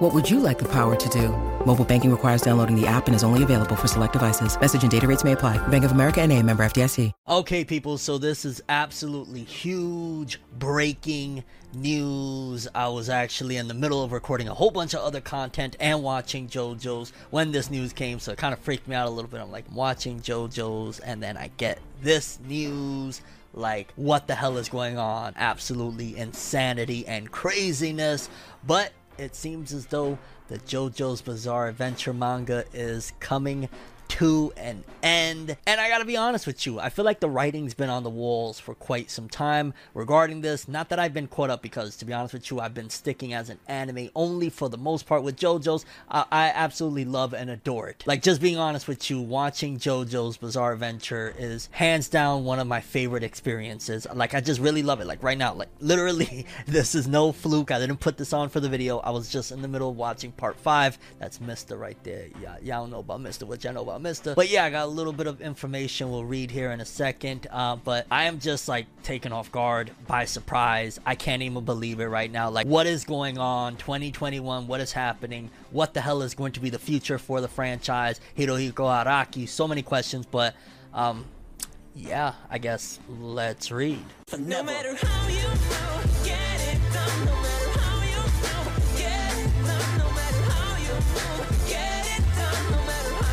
What would you like the power to do? Mobile banking requires downloading the app and is only available for select devices. Message and data rates may apply. Bank of America N.A. member FDIC. Okay, people, so this is absolutely huge breaking news. I was actually in the middle of recording a whole bunch of other content and watching JoJo's when this news came, so it kind of freaked me out a little bit. I'm like, I'm watching JoJo's, and then I get this news. Like, what the hell is going on? Absolutely insanity and craziness, but it seems as though the JoJo's Bizarre Adventure manga is coming to an end. And I gotta be honest with you, I feel like the writing's been on the walls for quite some time regarding this. Not that I've been caught up, because to be honest with you, I've been sticking as an anime only for the most part with JoJo's. I absolutely love and adore it. Like, just being honest with you, watching JoJo's Bizarre Adventure is hands down one of my favorite experiences. Like, I just really love it. Like, right now, like, literally, this is no fluke. I didn't put this on for the video. I was just in the middle of watching part 5. That's Mista right there. Yeah, y'all know about Mista, which I know about Mista. But yeah, I got a little bit of information we'll read here in a second, but I am just like taken off guard by surprise. I can't even believe it right now. Like, what is going on? 2021, what is happening? What the hell is going to be the future for the franchise? Hirohiko Araki, so many questions, but yeah, I guess let's read. No matter how you feel, get it done. No matter how you feel, get it done. No matter how you feel, get it done. No matter how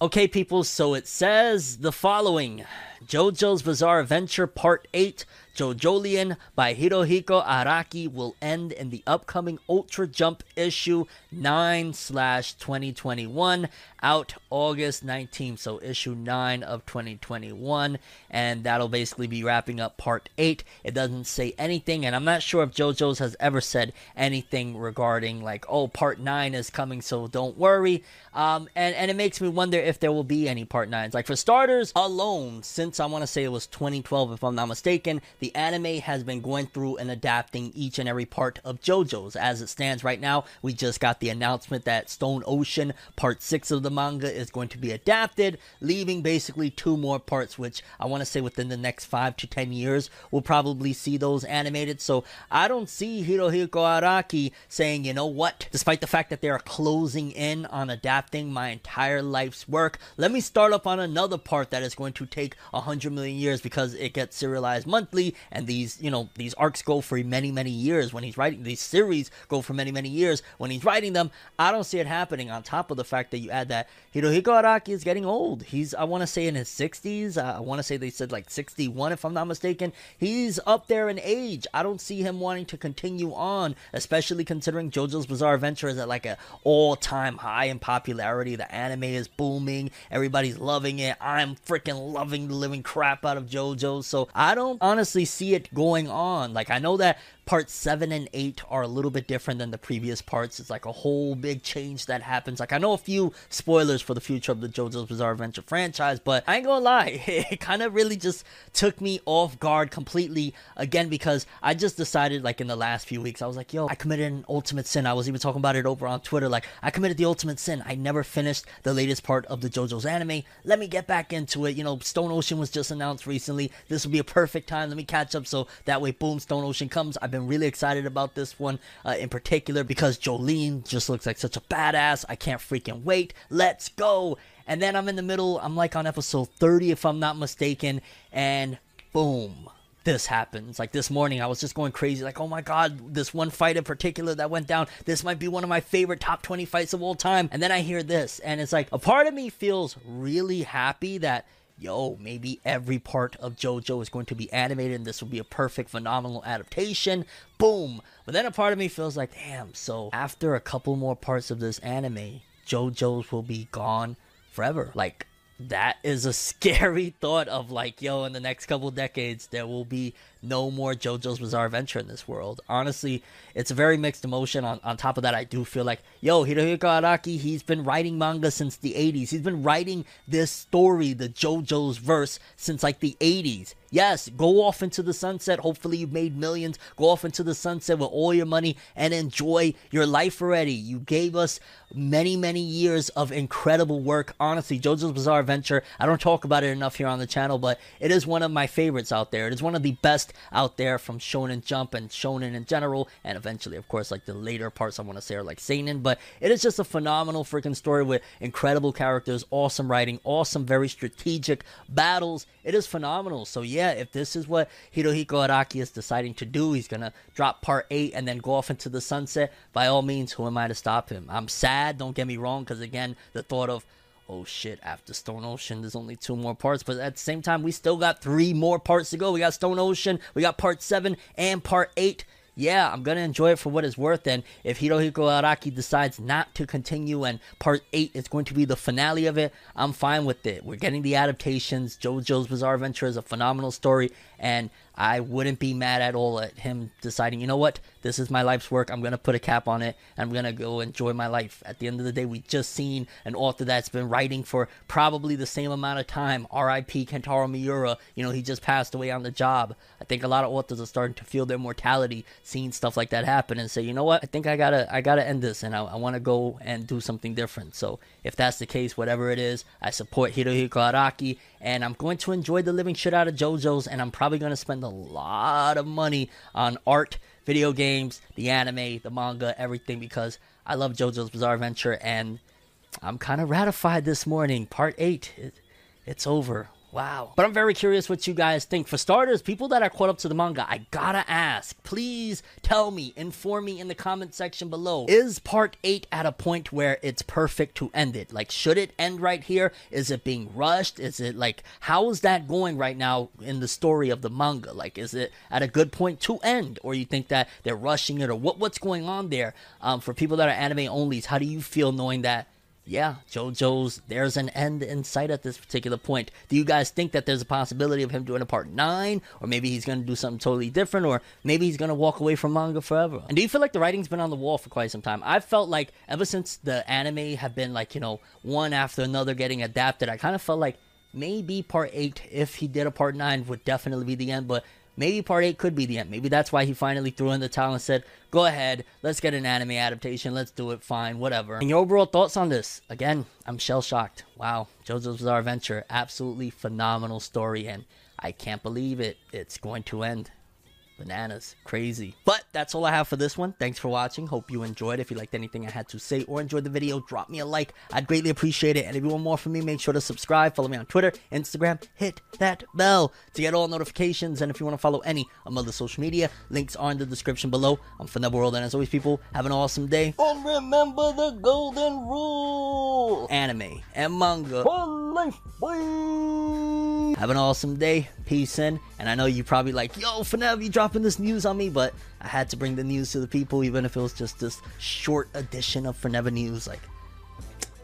okay, people, so it says the following. JoJo's Bizarre Adventure Part 8, JoJolion by Hirohiko Araki, will end in the upcoming Ultra Jump issue 9/2021, out August 19th, so issue 9 of 2021, and that'll basically be wrapping up Part 8. It doesn't say anything, and I'm not sure if JoJo's has ever said anything regarding, like, oh, Part 9 is coming, so don't worry, and it makes me wonder if there will be any Part 9s. Like, for starters alone, since I want to say it was 2012, if I'm not mistaken, the anime has been going through and adapting each and every part of JoJo's. As it stands right now, we just got the announcement that Stone Ocean Part 6 of the manga is going to be adapted, leaving basically 2 more parts, which I want to say within the next 5 to 10 years, we'll probably see those animated. So I don't see Hirohiko Araki saying, you know what, despite the fact that they are closing in on adapting my entire life's work, let me start up on another part that is going to take 100 million years, because it gets serialized monthly, and these, you know, these arcs go for many, many years when he's writing. These series go for many, many years when he's writing them. I don't see it happening, on top of the fact that you add that Hirohiko Araki is getting old. He's, I want to say, in his 60s. I want to say they said like 61, if I'm not mistaken. He's up there in age. I don't see him wanting to continue on, especially considering JoJo's Bizarre Adventure is at like an all-time high in popularity. The anime is booming. Everybody's loving it. I'm freaking loving the living crap out of JoJo, so I don't honestly see it going on. Like, I know that Parts 7 and 8 are a little bit different than the previous parts. It's like a whole big change that happens. Like, I know a few spoilers for the future of the JoJo's Bizarre Adventure franchise, but I ain't gonna lie, it kind of really just took me off guard completely, again, because I just decided, like, in the last few weeks, I was like, yo, I committed an ultimate sin. I was even talking about it over on Twitter. Like, I committed the ultimate sin. I never finished the latest part of the JoJo's anime. Let me get back into it. You know, Stone Ocean was just announced recently. This will be a perfect time. Let me catch up, so that way, boom, Stone Ocean comes. I've been really excited about this one in particular, because Jolene just looks like such a badass. I can't freaking wait. Let's go. And then I'm in the middle. I'm like on episode 30, if I'm not mistaken, and boom, this happens. Like, this morning, I was just going crazy. Like, oh my god, this one fight in particular that went down, this might be one of my favorite top 20 fights of all time. And then I hear this, and it's like, a part of me feels really happy that, yo, maybe every part of JoJo is going to be animated, and this will be a perfect, phenomenal adaptation. Boom. But then a part of me feels like, damn, so after a couple more parts of this anime, JoJo's will be gone forever. Like, That is a scary thought of like, yo, in the next couple decades, there will be no more JoJo's Bizarre Adventure in this world. Honestly, it's a very mixed emotion. On top of that, I do feel like, yo, Hirohiko Araki, he's been writing manga since the 80s. He's been writing this story, the JoJo's verse, since like the 80s. Yes, go off into the sunset. Hopefully you've made millions. Go off into the sunset with all your money and enjoy your life already. You gave us many, many years of incredible work. Honestly, JoJo's Bizarre Adventure, I don't talk about it enough here on the channel, but it is one of my favorites out there. It is one of the best out there from Shonen Jump and Shonen in general. And eventually, of course, like the later parts I want to say are like Seinen. But it is just a phenomenal freaking story with incredible characters, awesome writing, awesome, very strategic battles. It is phenomenal. So yeah, if this is what Hirohiko Araki is deciding to do, he's going to drop part 8 and then go off into the sunset. By all means, who am I to stop him? I'm sad, don't get me wrong, because again, the thought of, oh shit, after Stone Ocean, there's only 2 more parts. But at the same time, we still got 3 more parts to go. We got Stone Ocean, we got part 7 and part 8. Yeah, I'm going to enjoy it for what it's worth. And if Hirohiko Araki decides not to continue and part 8 is going to be the finale of it, I'm fine with it. We're getting the adaptations. JoJo's Bizarre Adventure is a phenomenal story. And I wouldn't be mad at all at him deciding, you know what, this is my life's work. I'm going to put a cap on it. I'm going to go enjoy my life. At the end of the day, we just seen an author that's been writing for probably the same amount of time. R.I.P. Kentaro Miura. You know, he just passed away on the job. I think a lot of authors are starting to feel their mortality, seeing stuff like that happen and say, you know what, I think I gotta end this, and I want to go and do something different. So if that's the case, whatever it is, I support Hirohiko Araki, and I'm going to enjoy the living shit out of JoJo's, and I'm probably going to spend a lot of money on art, video games, the anime, the manga, everything, because I love JoJo's Bizarre Adventure, and I'm kind of ratified this morning. Part 8, it's over. Wow. But I'm very curious what you guys think. For starters, people that are caught up to the manga, I gotta ask, please tell me, inform me in the comment section below. Is part 8 at a point where it's perfect to end it? Like, should it end right here? Is it being rushed? Is it like, how is that going right now in the story of the manga? Like, is it at a good point to end? Or you think that they're rushing it? Or what's going on there? For people that are anime onlys, how do you feel knowing that, yeah, JoJo's, there's an end in sight at this particular point? Do you guys think that there's a possibility of him doing a part 9? Or maybe he's going to do something totally different? Or maybe he's going to walk away from manga forever? And do you feel like the writing's been on the wall for quite some time? I felt like ever since the anime have been like, you know, one after another getting adapted, I kind of felt like maybe part 8, if he did a part 9, would definitely be the end. But maybe part 8 could be the end. Maybe that's why he finally threw in the towel and said, go ahead, let's get an anime adaptation, let's do it, fine, whatever. And your overall thoughts on this? Again, I'm shell-shocked. Wow, JoJo's Bizarre Adventure, absolutely phenomenal story, and I can't believe it. It's going to end. Bananas, crazy. But that's all I have for this one. Thanks for watching. Hope you enjoyed. If you liked anything I had to say or enjoyed the video, drop me a like. I'd greatly appreciate it. And if you want more from me, make sure to subscribe. Follow me on Twitter, Instagram. Hit that bell to get all notifications. And if you want to follow any of my other social media, links are in the description below. I'm Phenobo World, and as always, people, have an awesome day. And remember the golden rule. Anime and manga for life, boy. Have an awesome day. Peace in. And I know you probably like, yo, Phenobo, you dropped this news on me, but I had to bring the news to the people, even if it was just this short edition of Phenobo News. Like,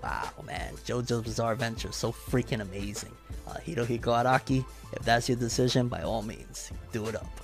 wow, man, JoJo's Bizarre Adventure, so freaking amazing. Hirohiko Araki, if that's your decision, by all means, do it up.